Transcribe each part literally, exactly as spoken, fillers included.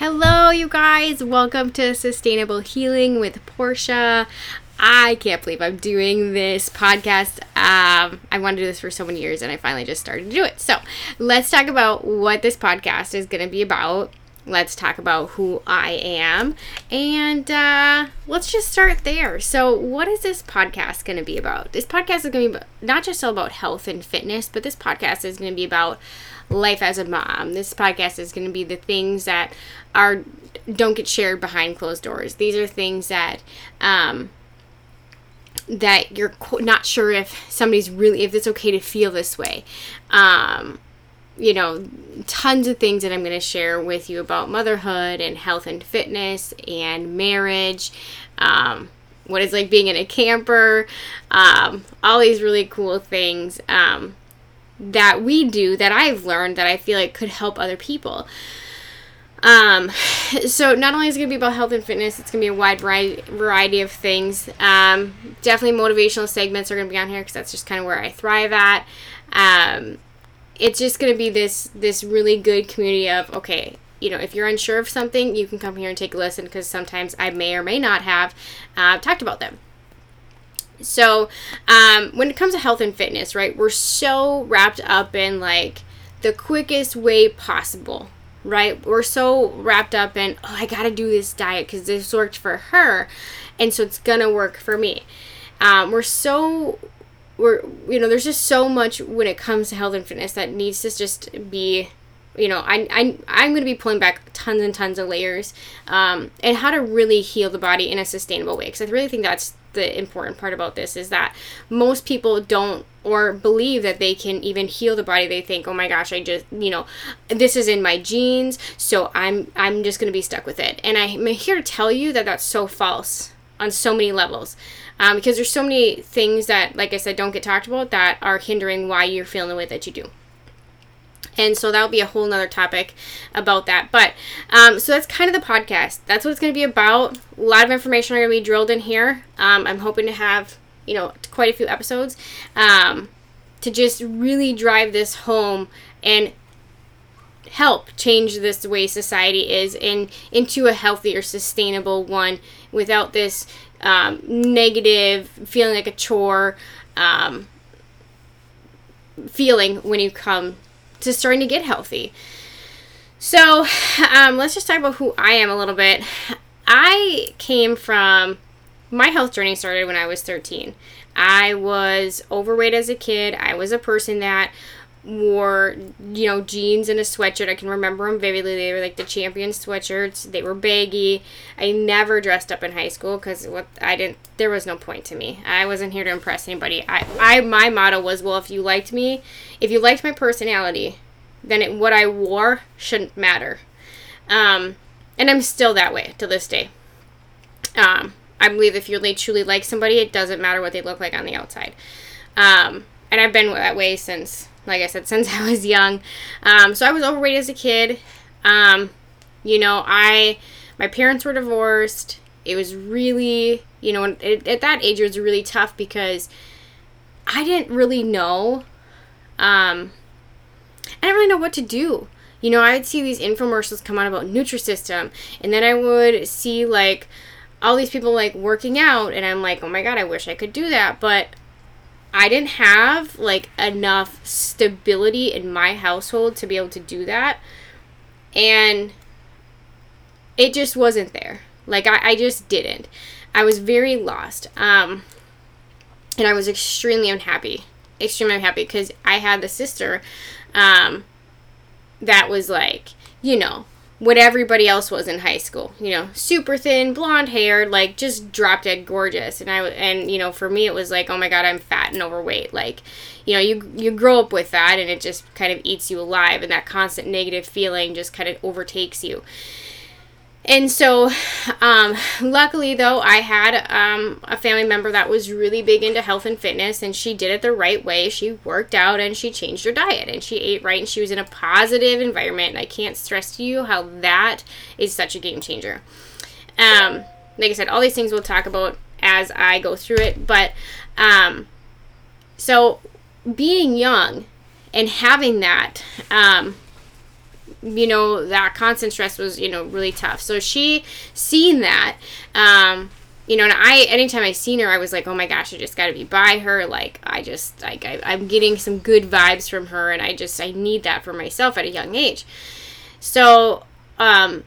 Hello, you guys. Welcome to Sustainable Healing with Portia. I can't believe I'm doing this podcast. Um, I wanted to do this for so many years, and I finally just started to do it. So let's talk about what this podcast is going to be about. Let's talk about who I am, and uh, let's just start there. So what is this podcast going to be about? This podcast is going to be not just all about health and fitness, but this podcast is going to be about life as a mom. This podcast is going to be the things that are don't get shared behind closed doors. These are things that um, that you're not sure if somebody's really, if it's okay to feel this way. Um, you know, tons of things that I'm going to share with you about motherhood and health and fitness and marriage, um, what it's like being in a camper, um, all these really cool things um, that we do, that I've learned, that I feel like could help other people. Um, so not only is it going to be about health and fitness, it's going to be a wide variety of things. Um, definitely motivational segments are going to be on here because that's just kind of where I thrive at. Um, It's just going to be this this really good community of, okay, you know, if you're unsure of something, you can come here and take a listen because sometimes I may or may not have uh, talked about them. So um, when it comes to health and fitness, right, we're so wrapped up in, like, the quickest way possible, right? We're so wrapped up in, oh, I got to do this diet because this worked for her, and so it's going to work for me. Um, we're so... We're, you know, there's just so much when it comes to health and fitness that needs to just be, you know, I, I, I'm going to be pulling back tons and tons of layers um, and how to really heal the body in a sustainable way. Because I really think that's the important part about this is that most people don't or believe that they can even heal the body. They think, oh my gosh, I just, you know, this is in my genes, so I'm, I'm just going to be stuck with it. And I'm here to tell you that that's so false on so many levels. Um, because there's so many things that, like I said, don't get talked about that are hindering why you're feeling the way that you do. And so that'll be a whole nother topic about that. But, um, so that's kind of the podcast. That's what it's going to be about. A lot of information are going to be drilled in here. Um, I'm hoping to have, you know, quite a few episodes um, to just really drive this home and help change this way society is in, into a healthier, sustainable one without this Um, negative, feeling like a chore, um, feeling when you come to starting to get healthy. So um, let's just talk about who I am a little bit. I came from, my health journey started when I was thirteen. I was overweight as a kid. I was a person that wore, you know, jeans and a sweatshirt. I can remember them vividly. They were like the Champion sweatshirts. They were baggy. I never dressed up in high school because what I didn't, there was no point to me. I wasn't here to impress anybody. I, I, my motto was, well, if you liked me, if you liked my personality, then it, what I wore shouldn't matter. Um, and I'm still that way to this day. Um, I believe if you really truly like somebody, it doesn't matter what they look like on the outside. Um, and I've been that way since, like I said, since I was young. Um, so I was overweight as a kid. Um, you know, I, my parents were divorced. It was really, you know, it, at that age, it was really tough because I didn't really know, um, I didn't really know what to do. You know, I would see these infomercials come out about Nutrisystem, and then I would see, like, all these people, like, working out, and I'm like, oh my God, I wish I could do that, but I didn't have, like, enough stability in my household to be able to do that, and it just wasn't there. Like, I, I just didn't. I was very lost, um, and I was extremely unhappy, extremely unhappy, because I had this sister um, that was, like, you know, what everybody else was in high school, you know, super thin, blonde hair, like, just drop dead gorgeous. And I, and you know, for me, it was like, oh my God, I'm fat and overweight. Like, you know, you, you grow up with that and it just kind of eats you alive, and that constant negative feeling just kind of overtakes you. And so, um, luckily though, I had, um, a family member that was really big into health and fitness, and she did it the right way. She worked out and she changed her diet and she ate right and she was in a positive environment. And I can't stress to you how that is such a game changer. Um, like I said, all these things we'll talk about as I go through it. But, um, so being young and having that, um, you know, that constant stress was, you know, really tough. So she seen that, um, you know, and I, anytime I seen her, I was like, oh my gosh, I just got to be by her. Like, I just, like, I, I'm getting some good vibes from her, and I just, I need that for myself at a young age. So, um,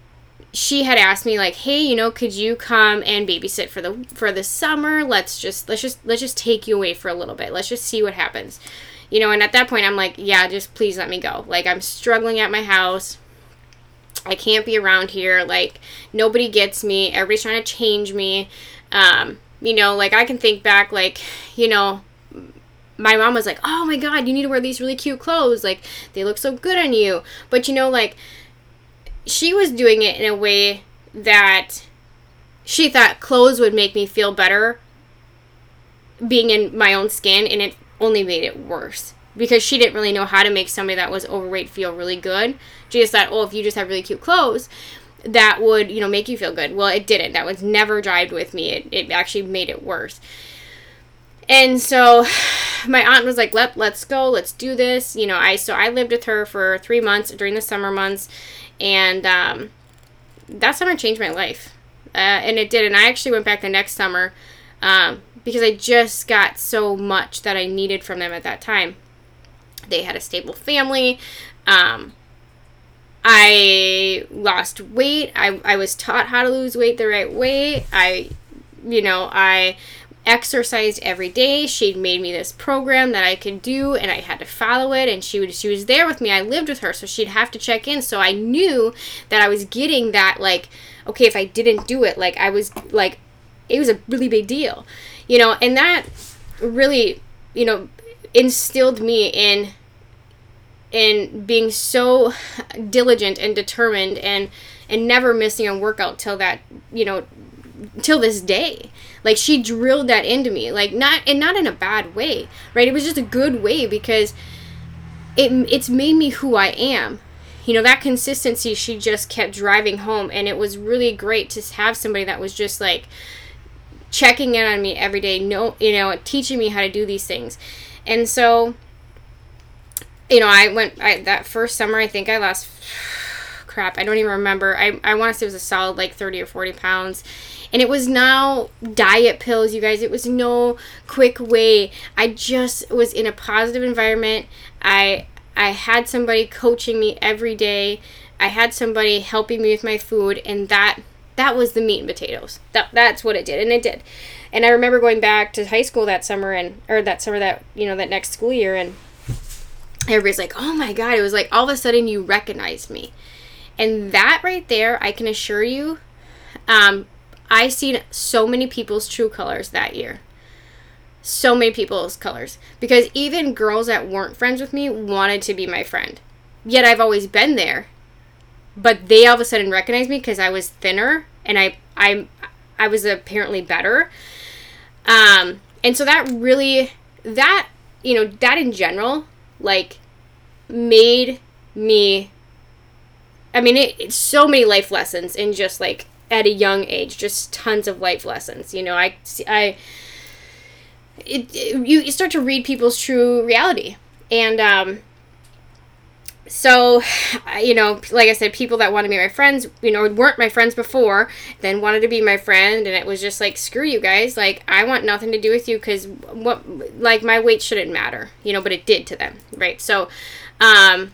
she had asked me, like, hey, you know, could you come and babysit for the, for the summer? Let's just, let's just, let's just take you away for a little bit. Let's just see what happens. You know, and at that point, I'm like, yeah, just please let me go. Like, I'm struggling at my house. I can't be around here. Like, nobody gets me. Everybody's trying to change me. Um, you know, like, I can think back, like, you know, my mom was like, oh my God, you need to wear these really cute clothes. Like, they look so good on you. But, you know, like, she was doing it in a way that she thought clothes would make me feel better being in my own skin, and it only made it worse because she didn't really know how to make somebody that was overweight feel really good. She just thought, oh, if you just have really cute clothes, that would, you know, make you feel good. Well, it didn't. That was never jived with me. It, it actually made it worse. And so my aunt was like, Let, let's go. Let's do this. You know, I so I lived with her for three months during the summer months. And um, that summer changed my life. Uh, and it did. And I actually went back the next summer um, because I just got so much that I needed from them at that time. They had a stable family. Um, I lost weight. I, I was taught how to lose weight the right way. I, you know, I exercised every day. She'd made me this program that I could do, and I had to follow it, and she would she was there with me. I lived with her, so she'd have to check in. So I knew that I was getting that, like, okay, if I didn't do it, like, I was like, it was a really big deal, you know. And that really, you know, instilled me in in being so diligent and determined, and and never missing a workout till that, you know, till this day. Like, she drilled that into me, like, not, and not in a bad way, right? It was just a good way, because it it's made me who I am. You know, that consistency, she just kept driving home, and it was really great to have somebody that was just, like, checking in on me every day, no, you know, teaching me how to do these things. And so, you know, I went, I, that first summer, I think I lost, crap, I don't even remember. I, I want to say it was a solid, like, thirty or forty pounds. And it was no diet pills, you guys. It was no quick way. I just was in a positive environment. I I had somebody coaching me every day. I had somebody helping me with my food, and that that was the meat and potatoes. That that's what it did, and it did. And I remember going back to high school that summer, and or that summer that you know that next school year, and everybody's like, "Oh my God!" It was like all of a sudden you recognized me, and that right there, I can assure you. Um, I seen so many people's true colors that year. So many people's colors. Because even girls that weren't friends with me wanted to be my friend. Yet I've always been there. But they all of a sudden recognized me because I was thinner. And I I, I was apparently better. Um, and so that really, that, you know, that in general, like, made me, I mean, it, it's so many life lessons in just, like, at a young age, just tons of life lessons. You know, I, I, it, it, you start to read people's true reality. And, um, so, you know, like I said, people that wanted to be my friends, you know, weren't my friends before, then wanted to be my friend. And it was just like, screw you guys. Like, I want nothing to do with you. 'Cause what, like, my weight shouldn't matter, you know, but it did to them. Right. So, um,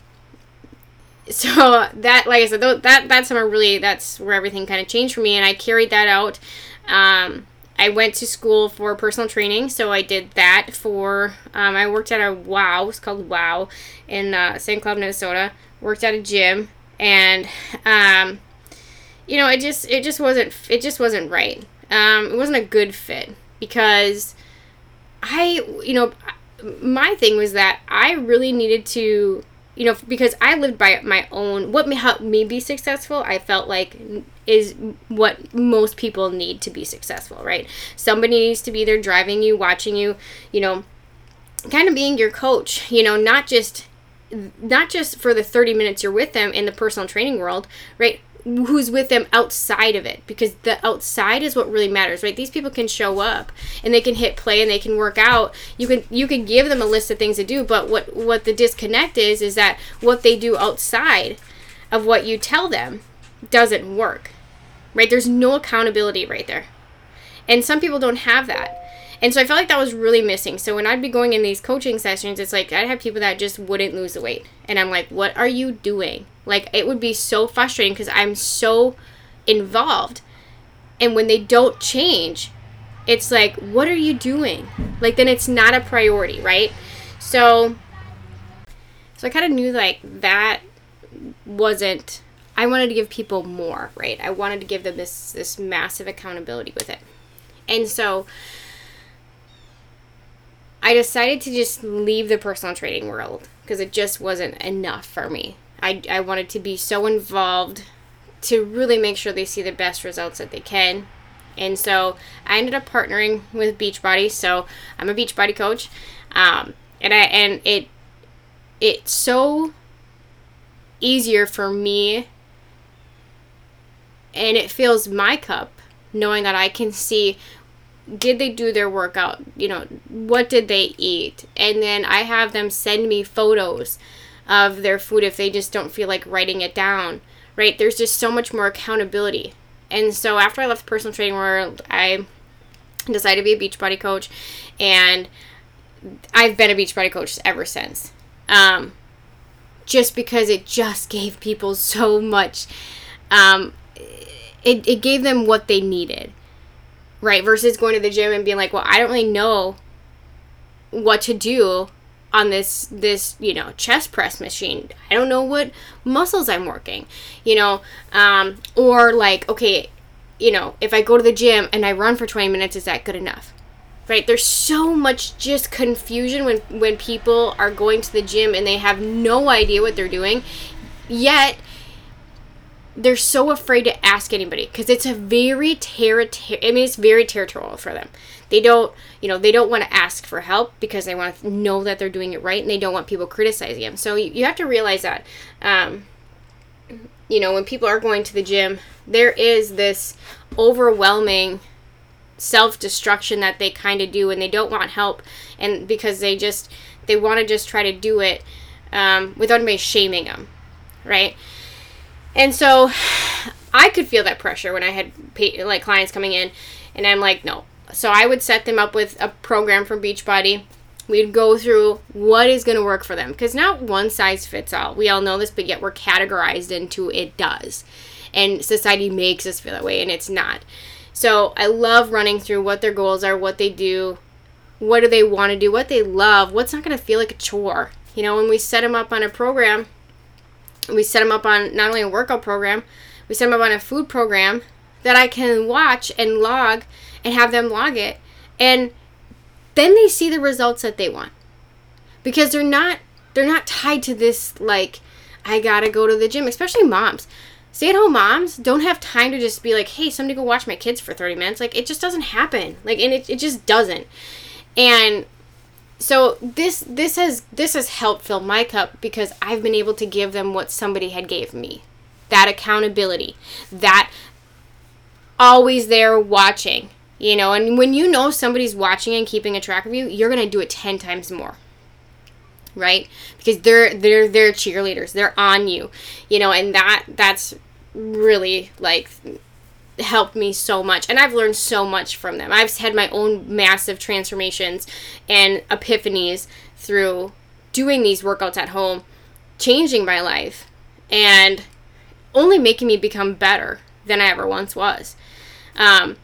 So that, like I said, that that summer really, that's where everything kind of changed for me, and I carried that out. Um, I went to school for personal training, so I did that for, um, I worked at a WOW, it's called WOW, in uh, Saint Cloud, Minnesota. Worked at a gym, and um, you know, it just it just wasn't it just wasn't right. Um, it wasn't a good fit because I, you know, my thing was that I really needed to. You know, because I lived by my own, what helped me be successful, I felt like is what most people need to be successful, right? Somebody needs to be there driving you, watching you, you know, kind of being your coach, you know, not just, not just for the thirty minutes you're with them in the personal training world, right? Who's with them outside of it, because the outside is what really matters, right? These people can show up and they can hit play and they can work out. You can you can give them a list of things to do, but what what the disconnect is is that what they do outside of what you tell them doesn't work, right? There's no accountability right there. And some people don't have that. And so I felt like that was really missing. So when I'd be going in these coaching sessions, it's like I'd have people that just wouldn't lose the weight. And I'm like, what are you doing? Like, it would be so frustrating because I'm so involved. And when they don't change, it's like, what are you doing? Like, then it's not a priority, right? So, so I kind of knew like that wasn't, I wanted to give people more, right? I wanted to give them this, this massive accountability with it. And so I decided to just leave the personal training world because it just wasn't enough for me. I, I wanted to be so involved to really make sure they see the best results that they can. And so I ended up partnering with Beachbody. So I'm a Beachbody coach. Um, and I, and it, it's so easier for me, and it fills my cup knowing that I can see, did they do their workout? You know, what did they eat? And then I have them send me photos of their food if they just don't feel like writing it down, right? There's just so much more accountability. And so after I left the personal training world, I decided to be a Beachbody coach, and I've been a Beachbody coach ever since. Um, just because it just gave people so much, um, it, it gave them what they needed, right? Versus going to the gym and being like, well, I don't really know what to do on this, this, you know, chest press machine. I don't know what muscles I'm working, you know, um, or like, okay, you know, if I go to the gym and I run for twenty minutes, is that good enough? Right? There's so much just confusion when, when people are going to the gym and they have no idea what they're doing, yet they're so afraid to ask anybody because it's a very ter- ter- I mean, it's very territorial for them. They don't, you know, they don't want to ask for help because they want to know that they're doing it right, and they don't want people criticizing them. So you, you have to realize that, um, you know, when people are going to the gym, there is this overwhelming self-destruction that they kind of do, and they don't want help, and because they just they want to just try to do it um, without anybody shaming them, right? And so I could feel that pressure when I had pay, like clients coming in, and I'm like, no. So I would set them up with a program from Beachbody. We'd go through what is going to work for them, because not one size fits all. We all know this, but yet we're categorized into it does, and society makes us feel that way, and it's not. So I love running through what their goals are, what they do, what do they want to do, what they love, what's not going to feel like a chore. You know, when we set them up on a program, we set them up on not only a workout program, we set them up on a food program that I can watch and log and have them log it. And then they see the results that they want, because they're not, they're not tied to this, like, I got to go to the gym, especially moms. Stay-at-home moms don't have time to just be like, hey, somebody go watch my kids for thirty minutes. Like, it just doesn't happen. Like, and it, it just doesn't. And so this this has this has helped fill my cup, because I've been able to give them what somebody had gave me. That accountability. That always there watching. You know, and when you know somebody's watching and keeping a track of you, you're going to do it ten times more. Right? Because they're they're they're cheerleaders. They're on you, you know, and that that's really like helped me so much, and I've learned so much from them. I've had my own massive transformations and epiphanies through doing these workouts at home, changing my life, and only making me become better than I ever once was. Um,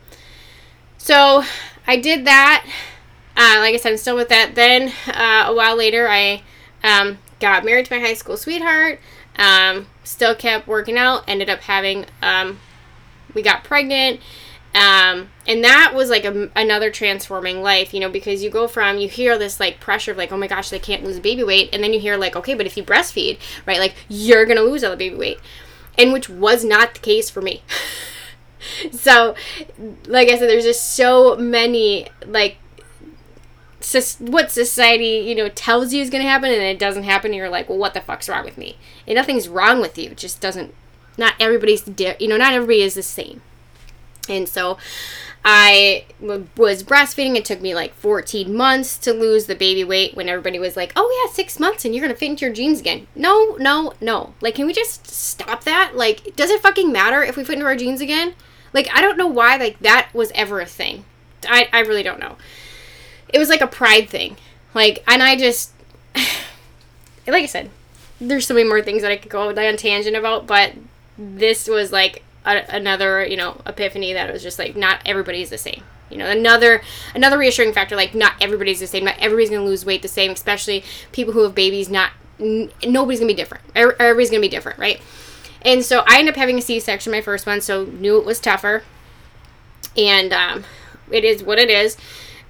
so I did that. Uh, like I said, I'm still with that. Then uh, a while later, I um, got married to my high school sweetheart, um, still kept working out, ended up having, um, we got pregnant, um, and that was like a, another transforming life, you know, because you go from, you hear this like pressure of like, oh my gosh, they can't lose baby weight, and then you hear like, okay, but if you breastfeed, right, like you're going to lose all the baby weight, and which was not the case for me. So, like I said, there's just so many like, what society, you know, tells you is going to happen, and it doesn't happen, and you're like, well, what the fuck's wrong with me? And nothing's wrong with you. It just doesn't, not everybody's, di- you know, not everybody is the same. And so I w- was breastfeeding. It took me like fourteen months to lose the baby weight when everybody was like, oh yeah, six months and you're going to fit into your jeans again. No, no, no. Like, can we just stop that? Like, does it fucking matter if we fit into our jeans again? Like, I don't know why, like, that was ever a thing. I, I really don't know. It was like a pride thing. Like, and I just, like I said, there's so many more things that I could go on a tangent about, but this was like a, another, you know, epiphany that it was just like, not everybody's the same. You know, another another reassuring factor, like, not everybody's the same. Not everybody's going to lose weight the same, especially people who have babies. Not, n- nobody's going to be different. Everybody's going to be different, right? And so I ended up having a C-section, my first one, so knew it was tougher. And um, it is what it is.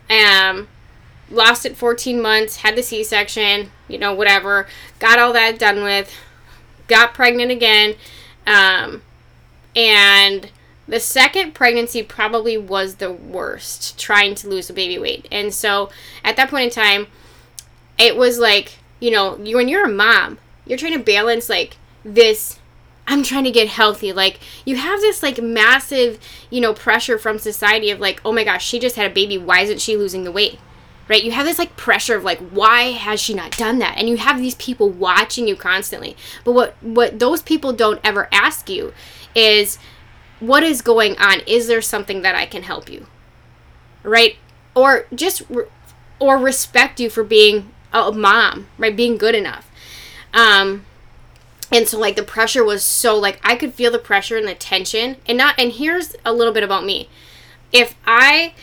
Um, lost it fourteen months, had the C-section, you know, whatever. Got all that done with. Got pregnant again. Um, and the second pregnancy probably was the worst, trying to lose the baby weight. And so at that point in time, it was like, you know, you, when you're a mom, you're trying to balance, like, this... I'm trying to get healthy. Like, you have this, like, massive, you know, pressure from society of, like, oh, my gosh, she just had a baby. Why isn't she losing the weight? Right? You have this, like, pressure of, like, why has she not done that? And you have these people watching you constantly. But what, what those people don't ever ask you is, what is going on? Is there something that I can help you? Right? Or just, re- or respect you for being a mom, right? Being good enough. Um... And so, like, the pressure was so, like, I could feel the pressure and the tension. And not, and here's a little bit about me. If I,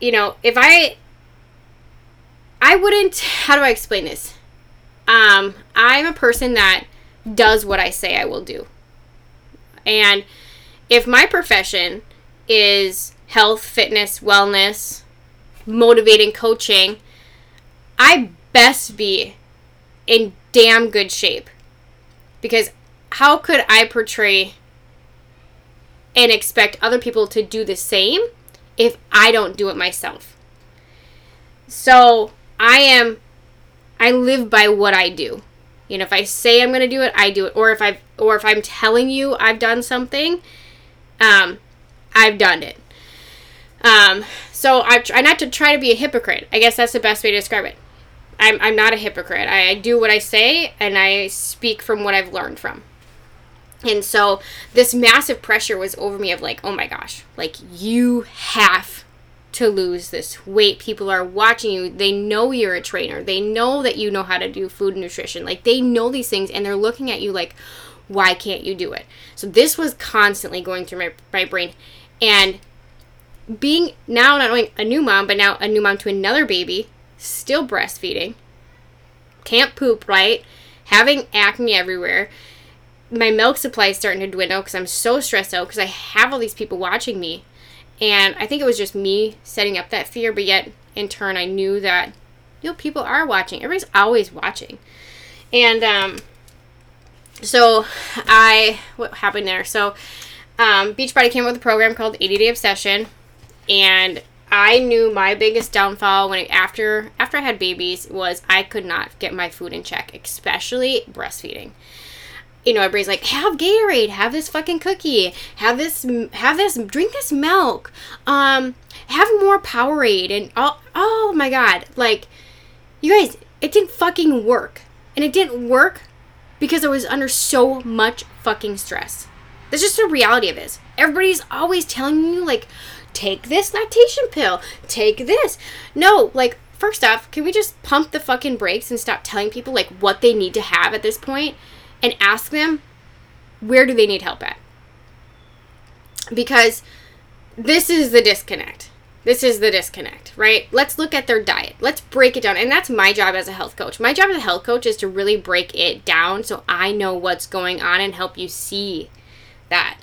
you know, if I, I wouldn't, how do I explain this? Um, I'm a person that does what I say I will do. And if my profession is health, fitness, wellness, motivating, coaching, I best be in damn good shape. Because how could I portray and expect other people to do the same if I don't do it myself? So I am, I live by what I do. You know, if I say I'm going to do it, I do it. Or if I've, or if I'm telling you I've done something, um, I've done it. Um, so I try not to try to be a hypocrite. I guess that's the best way to describe it. I'm I'm not a hypocrite. I, I do what I say, and I speak from what I've learned from. And so this massive pressure was over me of like, oh my gosh, like, you have to lose this weight. People are watching you. They know you're a trainer. They know that you know how to do food and nutrition. Like, they know these things, and they're looking at you like, why can't you do it? So this was constantly going through my, my brain. And being now not only a new mom, but now a new mom to another baby, still breastfeeding, can't poop right, having acne everywhere, my milk supply is starting to dwindle because I'm so stressed out because I have all these people watching me. And I think it was just me setting up that fear, but yet in turn I knew that, you know, people are watching. Everybody's always watching. And um so I what happened there so um Beachbody came up with a program called eighty day obsession, and I knew my biggest downfall when it, after after I had babies was I could not get my food in check, especially breastfeeding. You know, everybody's like, have Gatorade, have this fucking cookie, have this, have this, drink this milk, um, have more Powerade, and all, oh my God, like, you guys, it didn't fucking work, and it didn't work because I was under so much fucking stress. That's just the reality of this. Everybody's always telling you, like, take this lactation pill, take this. No, like, first off, can we just pump the fucking brakes and stop telling people, like, what they need to have at this point and ask them where do they need help at? Because this is the disconnect. This is the disconnect, right? Let's look at their diet. Let's break it down. And that's my job as a health coach. My job as a health coach is to really break it down so I know what's going on and help you see that,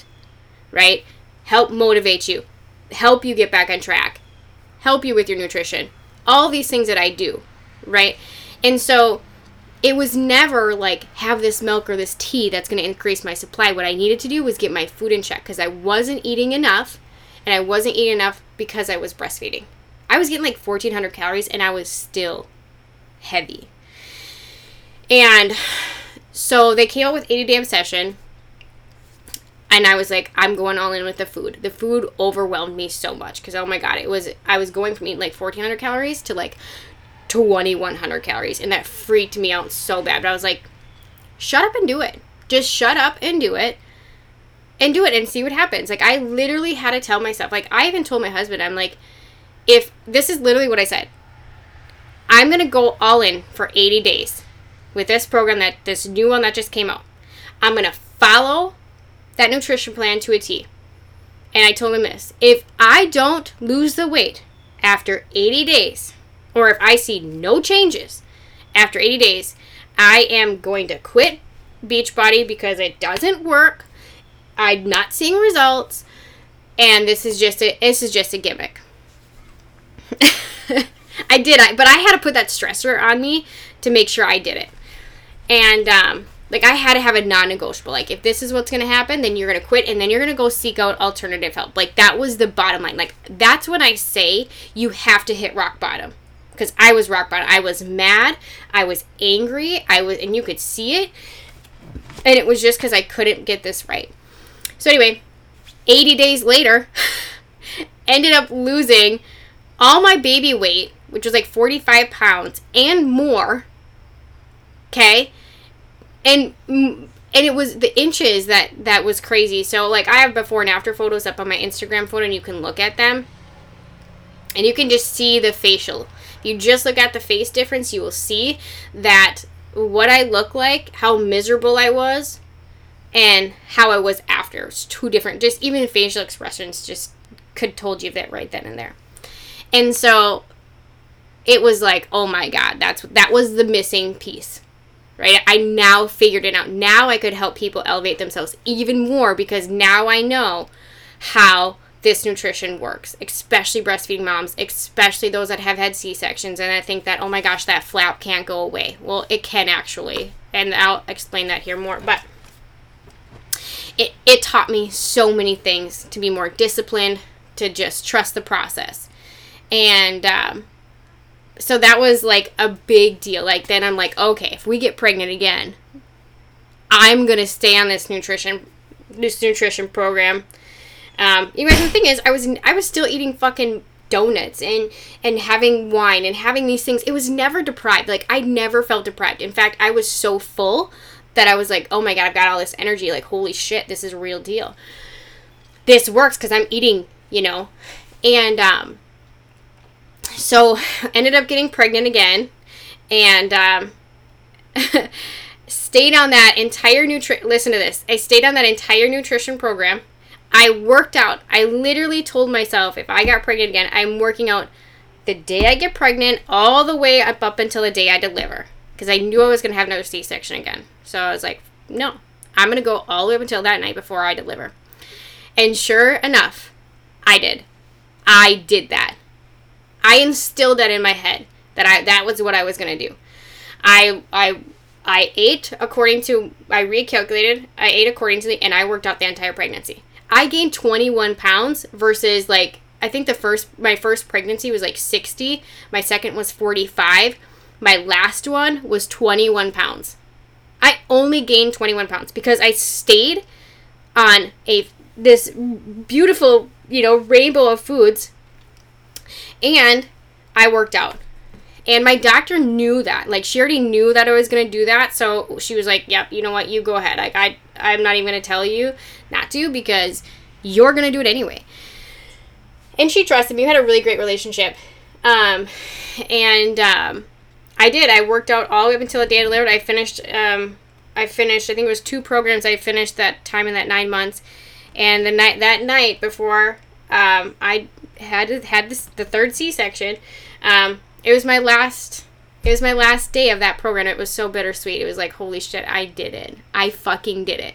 right? Help motivate you. Help you get back on track, help you with your nutrition, all these things that I do, right? And so it was never like, have this milk or this tea that's going to increase my supply. What I needed to do was get my food in check because I wasn't eating enough, and I wasn't eating enough because I was breastfeeding. I was getting like fourteen hundred calories, and I was still heavy. And so they came up with eighty Day Obsession. And I was like, I'm going all in with the food. The food overwhelmed me so much because, oh my God, it was, I was going from eating like fourteen hundred calories to like twenty-one hundred calories. And that freaked me out so bad. But I was like, shut up and do it. Just shut up and do it. And do it and see what happens. Like, I literally had to tell myself. Like, I even told my husband, I'm like, if this is literally what I said, I'm going to go all in for eighty days with this program, that this new one that just came out. I'm going to follow that nutrition plan to a T. And I told him this. If I don't lose the weight after eighty days, or if I see no changes after eighty days, I am going to quit Beachbody because it doesn't work. I'm not seeing results, and this is just a this is just a gimmick. I did, I but I had to put that stressor on me to make sure I did it, and um, like I had to have a non-negotiable. Like, if this is what's gonna happen, then you're gonna quit, and then you're gonna go seek out alternative help. Like, that was the bottom line. Like, that's when I say you have to hit rock bottom, because I was rock bottom. I was mad. I was angry. I was, and you could see it, and it was just because I couldn't get this right. So anyway, eighty days later, ended up losing all my baby weight, which was like forty-five pounds and more, okay? And and it was the inches that, that was crazy. So, like, I have before and after photos up on my Instagram photo, and you can look at them. And you can just see the facial. You just look at the face difference, you will see that what I look like, how miserable I was, and how I was after. It's two different, just even facial expressions just could told you that right then and there. And so it was like, oh my God, that's that was the missing piece, right? I now figured it out. Now I could help people elevate themselves even more, because now I know how this nutrition works, especially breastfeeding moms, especially those that have had C-sections. And I think that, oh my gosh, that flap can't go away. Well, it can actually, and I'll explain that here more, but It, it taught me so many things, to be more disciplined, to just trust the process. And um, so that was like a big deal. Like, then I'm like, okay, if we get pregnant again, I'm going to stay on this nutrition this nutrition program. Um, you guys, the thing is, I was I was still eating fucking donuts and, and having wine and having these things. It was never deprived. Like, I never felt deprived. In fact, I was so full that I was like, oh my God, I've got all this energy. Like, holy shit, this is a real deal. This works because I'm eating, you know. And um, so ended up getting pregnant again, and um, stayed on that entire nutrition. Listen to this. I stayed on that entire nutrition program. I worked out. I literally told myself, if I got pregnant again, I'm working out the day I get pregnant all the way up, up until the day I deliver. Because I knew I was going to have another C-section again. So I was like, no, I'm going to go all the way up until that night before I deliver. And sure enough, I did. I did that. I instilled that in my head, that I that was what I was going to do. I I I ate according to, I recalculated, I ate according to the, and I worked out the entire pregnancy. I gained twenty-one pounds versus, like, I think the first, my first pregnancy was like sixty. My second was forty-five. My last one was twenty-one pounds. I only gained twenty-one pounds because I stayed on a this beautiful, you know, rainbow of foods, and I worked out. And my doctor knew that. Like, she already knew that I was going to do that, so she was like, yep, you know what, you go ahead. Like, I, I'm not even going to tell you not to, because you're going to do it anyway. And she trusted me. We had a really great relationship. Um, and... um I did. I worked out all the way up until the day I delivered. I finished, um, I finished, I think it was two programs I finished that time in that nine months. And the night, that night before, um, I had, had this, the third C-section, um, it was my last, it was my last day of that program. It was so bittersweet. It was like, holy shit, I did it. I fucking did it.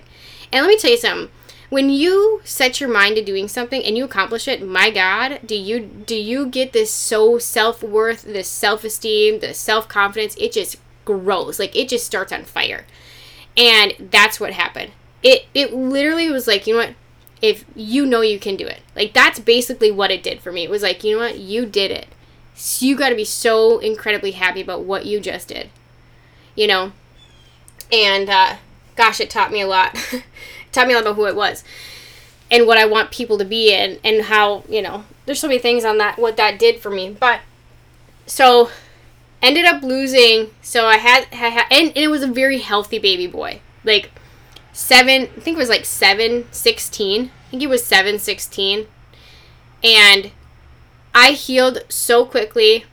And let me tell you something. When you set your mind to doing something and you accomplish it, my God, do you do you get this so self-worth, this self-esteem, this self-confidence? It just grows. Like, it just starts on fire. And that's what happened. It it literally was like, you know what? If you know you can do it. Like, that's basically what it did for me. It was like, you know what? You did it. So you got to be so incredibly happy about what you just did. You know? And, uh, gosh, it taught me a lot. tell me all about who it was and what I want people to be in and how, you know, there's so many things on that, what that did for me. But so ended up losing. So I had, I had and, and it was a very healthy baby boy, like seven, I think it was like seven, sixteen. I think it was seven, sixteen. And I healed so quickly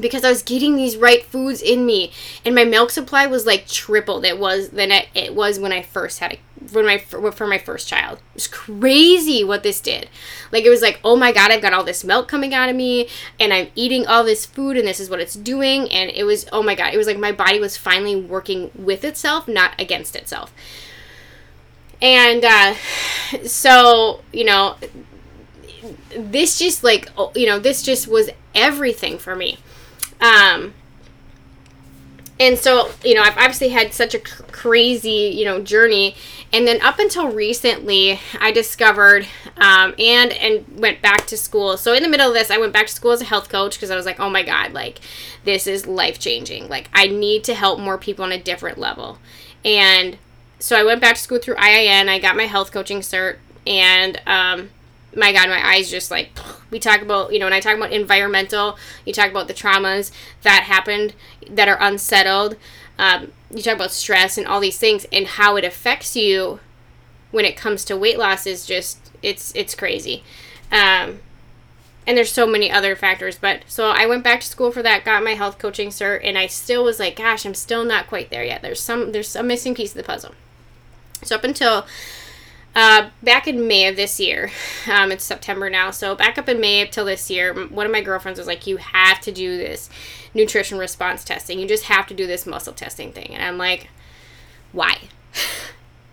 because I was getting these right foods in me, and my milk supply was like tripled it was than it, it was when I first had a, when my for my first child. It was crazy what this did. Like, it was like, oh my God, I've got all this milk coming out of me, and I'm eating all this food, and this is what it's doing. And it was, oh my God, it was like my body was finally working with itself, not against itself. And uh, so, you know, this just like, you know, this just was everything for me. Um, and so, you know, I've obviously had such a cr- crazy, you know, journey. And then up until recently, I discovered, um, and, and went back to school. So in the middle of this, I went back to school as a health coach because I was like, oh my God, like, this is life changing. Like, I need to help more people on a different level. And so I went back to school through I I N. I got my health coaching cert, and, um, my God, my eyes just like, we talk about, you know, when I talk about environmental, you talk about the traumas that happened that are unsettled. Um, you talk about stress and all these things and how it affects you when it comes to weight loss is just, it's, it's crazy. Um, and there's so many other factors, but so I went back to school for that, got my health coaching cert, and I still was like, gosh, I'm still not quite there yet. There's some, there's a missing piece of the puzzle. So up until Uh, back in May of this year, um, it's September now, so back up in May up till this year, one of my girlfriends was like, you have to do this nutrition response testing. You just have to do this muscle testing thing. And I'm like, why?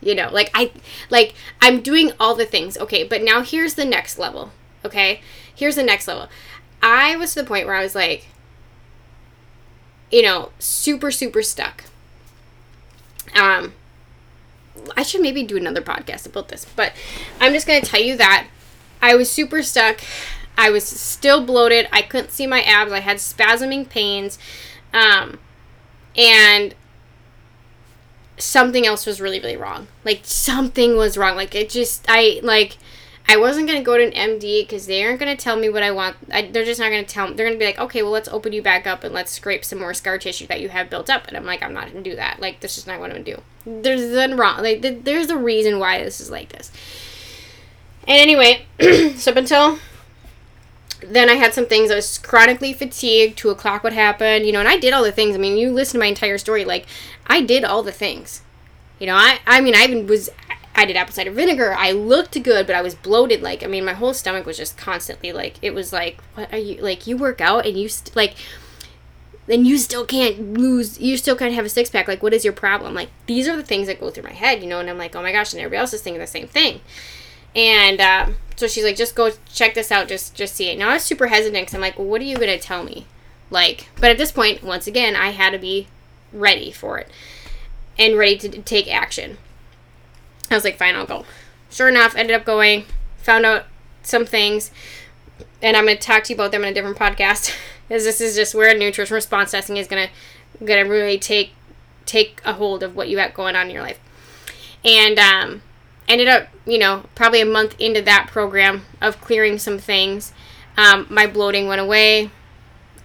You know, like I, like I'm doing all the things. Okay. But now here's the next level. Okay. Here's the next level. I was to the point where I was like, you know, super, super stuck. Um, I should maybe do another podcast about this, but I'm just going to tell you that I was super stuck. I was still bloated. I couldn't see my abs. I had spasming pains. Um, and something else was really, really wrong. Like, something was wrong. Like, it just, I, like, I wasn't going to go to an M D because they aren't going to tell me what I want. I, they're just not going to tell me. They're going to be like, okay, well, let's open you back up and let's scrape some more scar tissue that you have built up. And I'm like, I'm not going to do that. Like, this is not what I'm going to do. There's nothing wrong. Like, th- there's a reason why this is like this. And anyway, so up until then, I had some things. I was chronically fatigued. Two o'clock would happen, you know, and I did all the things. I mean, you listen to my entire story. Like, I did all the things. You know, I, I mean, I even was... I did apple cider vinegar. I looked good, but I was bloated. Like, I mean, my whole stomach was just constantly like, it was like, what are you, like, you work out and you st- like, then you still can't lose, you still can't have a six pack. Like, what is your problem? Like, these are the things that go through my head, you know? And I'm like, oh my gosh. And everybody else is thinking the same thing. And, um, so she's like, just go check this out. Just, just see it. Now I was super hesitant because I'm like, well, what are you going to tell me? Like, but at this point, once again, I had to be ready for it and ready to d- take action. I was like, fine, I'll go. Sure enough, ended up going, found out some things, and I'm going to talk to you about them in a different podcast, because this is just where nutrition response testing is going to going to really take take a hold of what you have going on in your life. And um, ended up, you know, probably a month into that program of clearing some things, um, my bloating went away.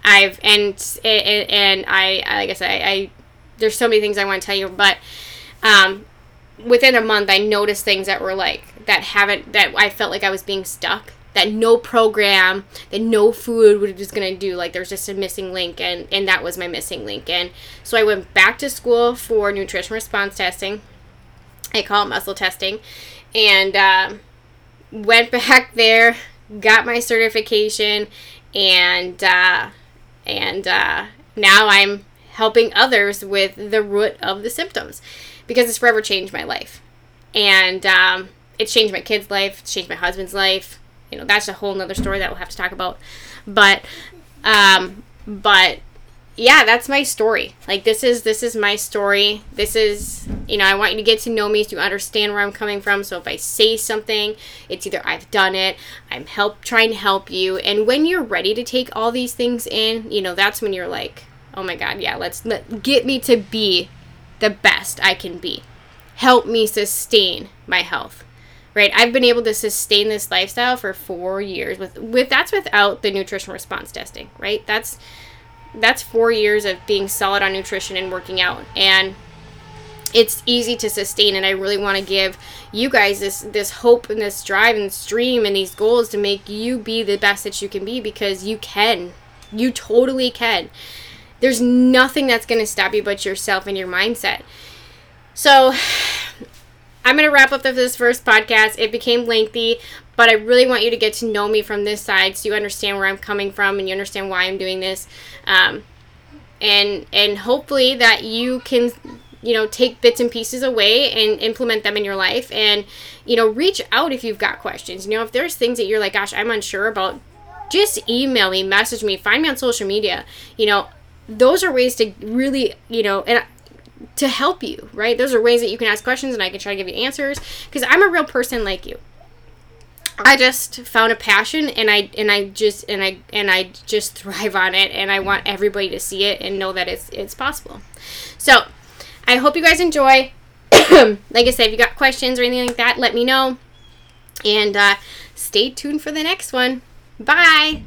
I've and and, and I like I said, I, I there's so many things I want to tell you, but. Um, Within a month, I noticed things that were like, that haven't, that I felt like I was being stuck, that no program, that no food was just going to do, like there's just a missing link, and, and that was my missing link. And so I went back to school for nutrition response testing. I call it muscle testing. And um, went back there, got my certification, and, uh, and uh, now I'm helping others with the root of the symptoms. Because it's forever changed my life. And um, it's changed my kid's life. It's changed my husband's life. You know, that's a whole nother story that we'll have to talk about. But, um, but yeah, that's my story. Like, this is, this is my story. This is, you know, I want you to get to know me so you understand where I'm coming from. So if I say something, it's either I've done it, I'm help trying to help you. And when you're ready to take all these things in, you know, that's when you're like, oh my God, yeah, let's let, get me to be the best I can be. help me sustain my health, right? I've been able to sustain this lifestyle for four years with, with that's without the nutrition response testing, right? That's, that's four years of being solid on nutrition and working out, and it's easy to sustain. And I really want to give you guys this, this hope and this drive and this dream and these goals to make you be the best that you can be, because you can, you totally can. There's nothing that's going to stop you but yourself and your mindset. So I'm going to wrap up this first podcast. It became lengthy, but I really want you to get to know me from this side so you understand where I'm coming from and you understand why I'm doing this. Um, and, and hopefully that you can, you know, take bits and pieces away and implement them in your life, and, you know, reach out if you've got questions. You know, if there's things that you're like, gosh, I'm unsure about, just email me, message me, find me on social media. You know, those are ways to really, you know, and to help you, right? Those are ways that you can ask questions and I can try to give you answers, because I'm a real person like you. I just found a passion and I, and I just, and I, and I just thrive on it, and I want everybody to see it and know that it's, it's possible. So I hope you guys enjoy. Like I said, if you got questions or anything like that, let me know, and uh, stay tuned for the next one. Bye.